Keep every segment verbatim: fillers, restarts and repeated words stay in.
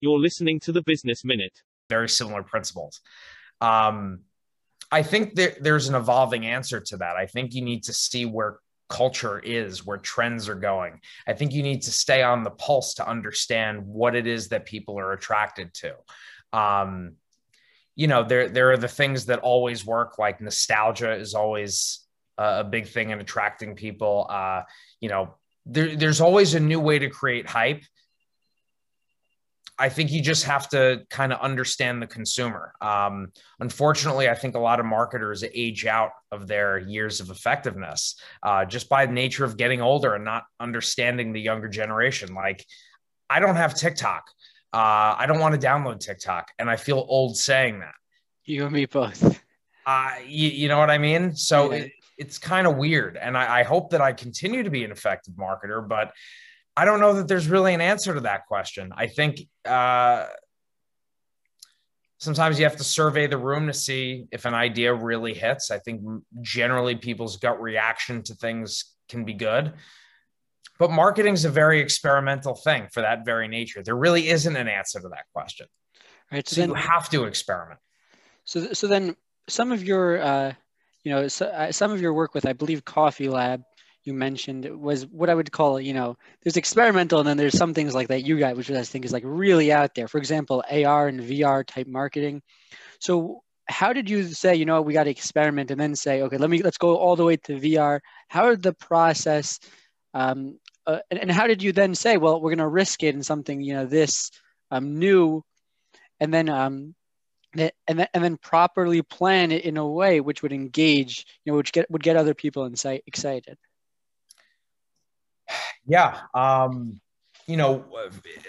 You're listening to the Business Minute. Very similar principles. Um, I think that there's an evolving answer to that. I think you need to see where culture is, where trends are going. I think you need to stay on the pulse to understand what it is that people are attracted to. Um, you know, there, there are the things that always work, like nostalgia is always a big thing in attracting people. Uh, you know, there, there's always a new way to create hype. I think you just have to kind of understand the consumer. Um, unfortunately, I think a lot of marketers age out of their years of effectiveness uh, just by the nature of getting older and not understanding the younger generation. Like, I don't have TikTok. Uh, I don't want to download TikTok. And I feel old saying that. You and me both. Uh, you, you know what I mean? So yeah. it, it's kind of weird. And I, I hope that I continue to be an effective marketer, but I don't know that there's really an answer to that question. I think uh, sometimes you have to survey the room to see if an idea really hits. I think generally people's gut reaction to things can be good, but marketing is a very experimental thing for that very nature. There really isn't an answer to that question. Right, so, so then, you have to experiment. So, so then some of your, uh, you know, so, uh, some of your work with, I believe, Coffee Lab, you mentioned, was what I would call, you know, there's experimental and then there's some things like that you got, which I think is like really out there. For example, A R and V R type marketing. So how did you say, you know, we got to experiment and then say, okay, let me, let's go all the way to V R. How did the process, um, uh, and, and how did you then say, well, we're going to risk it in something, you know, this um, new, and then, um, and then, and then properly plan it in a way which would engage, you know, which get, would get other people insight, excited. Yeah. Um, you know,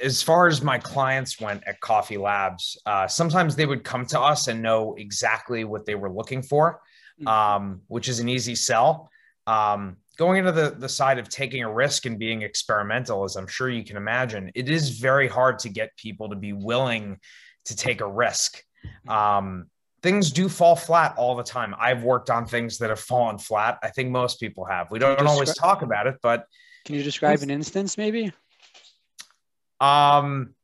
as far as my clients went at Coffee Labs, uh, sometimes they would come to us and know exactly what they were looking for, um, which is an easy sell. Um, going into the, the side of taking a risk and being experimental, as I'm sure you can imagine, it is very hard to get people to be willing to take a risk. Um, Things do fall flat all the time. I've worked on things that have fallen flat. I think most people have. We don't always talk about it, but... Can you describe an instance maybe? Um,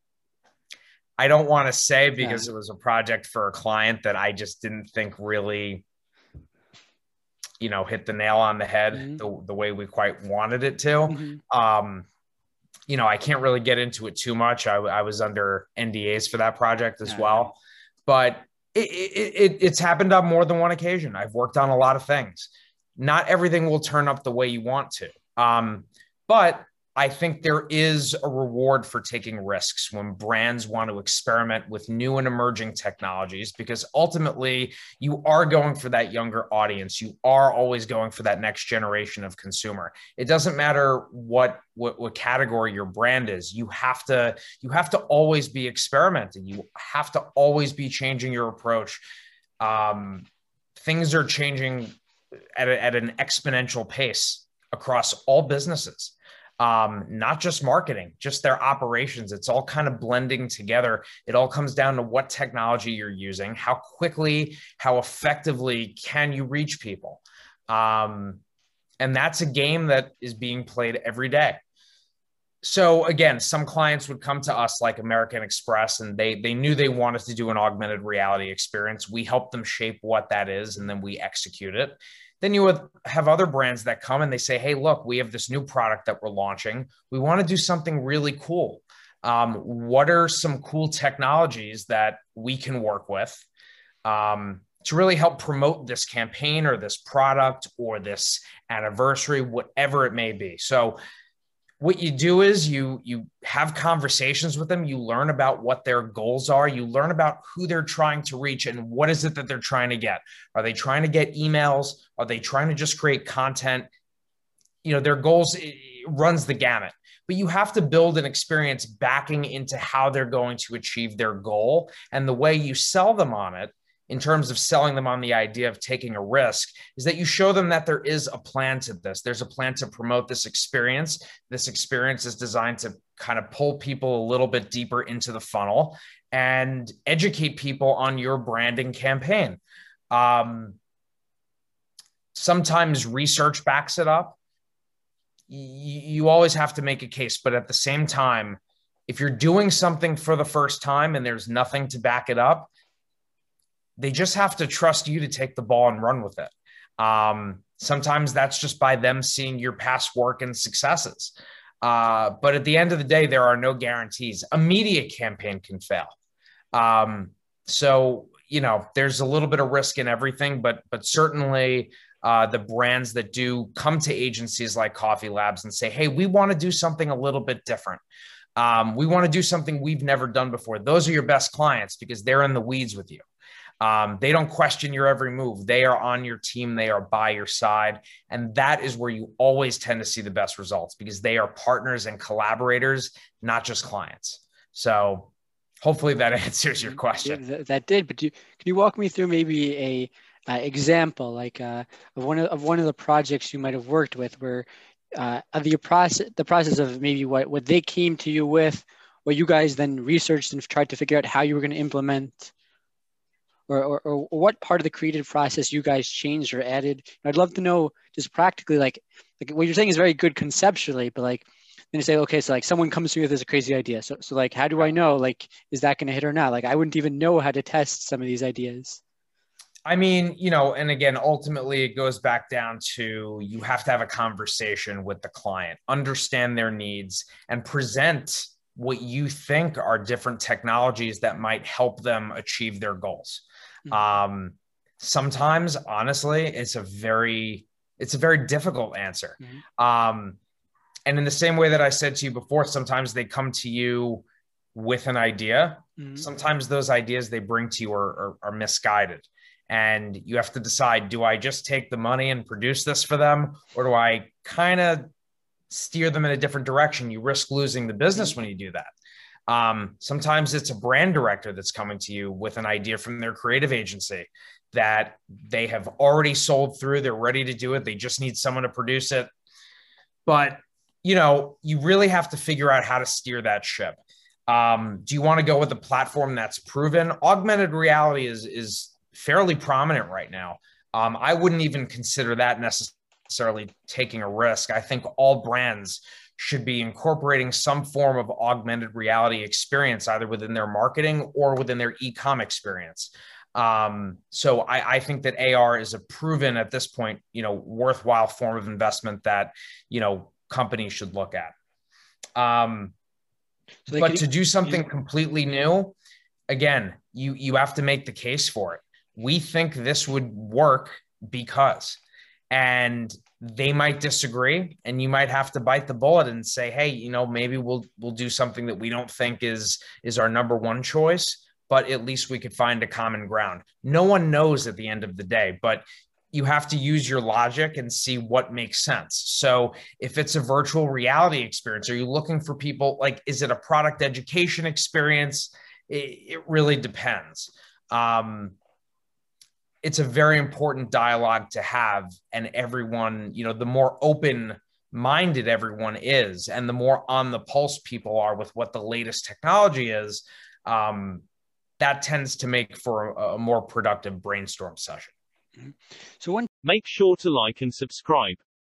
I don't want to say because yeah. it was a project for a client that I just didn't think really, you know, hit the nail on the head mm-hmm. the, the way we quite wanted it to. Mm-hmm. Um, you know, I can't really get into it too much. I, I was under N D As for that project as yeah. well, but... It, it, it, it's happened on more than one occasion. I've worked on a lot of things. Not everything will turn up the way you want to. Um, but I think there is a reward for taking risks when brands want to experiment with new and emerging technologies, because ultimately you are going for that younger audience. You are always going for that next generation of consumer. It doesn't matter what, what, what category your brand is. You have to, you have to always be experimenting. You have to always be changing your approach. Um, things are changing at, a, at an exponential pace across all businesses. Um, not just marketing, just their operations. It's all kind of blending together. It all comes down to what technology you're using, how quickly, how effectively can you reach people? Um, and that's a game that is being played every day. So again, some clients would come to us like American Express, and they, they knew they wanted to do an augmented reality experience. We helped them shape what that is, and then we execute it. Then you would have other brands that come and they say, hey, look, we have this new product that we're launching. We want to do something really cool. Um, what are some cool technologies that we can work with um, to really help promote this campaign or this product or this anniversary, whatever it may be? So what you do is you, you have conversations with them. You learn about what their goals are. You learn about who they're trying to reach and what is it that they're trying to get. Are they trying to get emails? Are they trying to just create content? You know, their goals runs the gamut, but you have to build an experience backing into how they're going to achieve their goal. And the way you sell them on it, in terms of selling them on the idea of taking a risk, is that you show them that there is a plan to this. There's a plan to promote this experience. This experience is designed to kind of pull people a little bit deeper into the funnel and educate people on your branding campaign. Um, sometimes research backs it up. You always have to make a case, but at the same time, If you're doing something for the first time and there's nothing to back it up, they just have to trust you to take the ball and run with it. Um, sometimes that's just by them seeing your past work and successes. Uh, but at the end of the day, there are no guarantees. A media campaign can fail. Um, so, you know, there's a little bit of risk in everything, but, but certainly uh, the brands that do come to agencies like Coffee Labs and say, hey, we want to do something a little bit different. Um, we want to do something we've never done before. Those are your best clients because they're in the weeds with you. Um, they don't question your every move. They are on your team. They are by your side. And that is where you always tend to see the best results because they are partners and collaborators, not just clients. So hopefully that answers your question. Yeah, that did. But do you, can you walk me through maybe a uh, example like uh, of, one of, of one of the projects you might have worked with where uh, of the process, the process of maybe what, what they came to you with, what you guys then researched and tried to figure out how you were going to implement? Or, or, or what part of the creative process you guys changed or added? And I'd love to know just practically, like, like what you're saying is very good conceptually, but like, then you say, okay, so like someone comes to me with this crazy idea. So, so like, how do I know, like, is that going to hit or not? Like, I wouldn't even know how to test some of these ideas. I mean, you know, and again, ultimately it goes back down to, you have to have a conversation with the client, understand their needs, and present what you think are different technologies that might help them achieve their goals. Um, sometimes honestly, it's a very, it's a very difficult answer. Mm-hmm. Um, and in the same way that I said to you before, sometimes they come to you with an idea. Mm-hmm. Sometimes those ideas they bring to you are, are, are misguided, and you have to decide, do I just take the money and produce this for them? Or do I kind of steer them in a different direction? You risk losing the business when you do that. Um, sometimes it's a brand director that's coming to you with an idea from their creative agency that they have already sold through. They're ready to do it. They just need someone to produce it. But, you know, you really have to figure out how to steer that ship. Um, do you want to go with a platform that's proven? Augmented reality is, is fairly prominent right now. Um, I wouldn't even consider that necessarily taking a risk. I think all brands should be incorporating some form of augmented reality experience, either within their marketing or within their e-com experience. Um, so I, I think that A R is a proven, at this point, you know, worthwhile form of investment that, you know, companies should look at. Um, so but to do something completely new, again, you, you have to make the case for it. We think this would work because, and they might disagree, and you might have to bite the bullet and say, hey, you know, maybe we'll, we'll do something that we don't think is, is our number one choice, but at least we could find a common ground. No one knows at the end of the day, but you have to use your logic and see what makes sense. So if it's a virtual reality experience, are you looking for people, like, is it a product education experience? It, it really depends. Um, It's a very important dialogue to have, and everyone, you know, the more open-minded everyone is, and the more on the pulse people are with what the latest technology is, um, that tends to make for a, a more productive brainstorm session. So one, make sure to like and subscribe.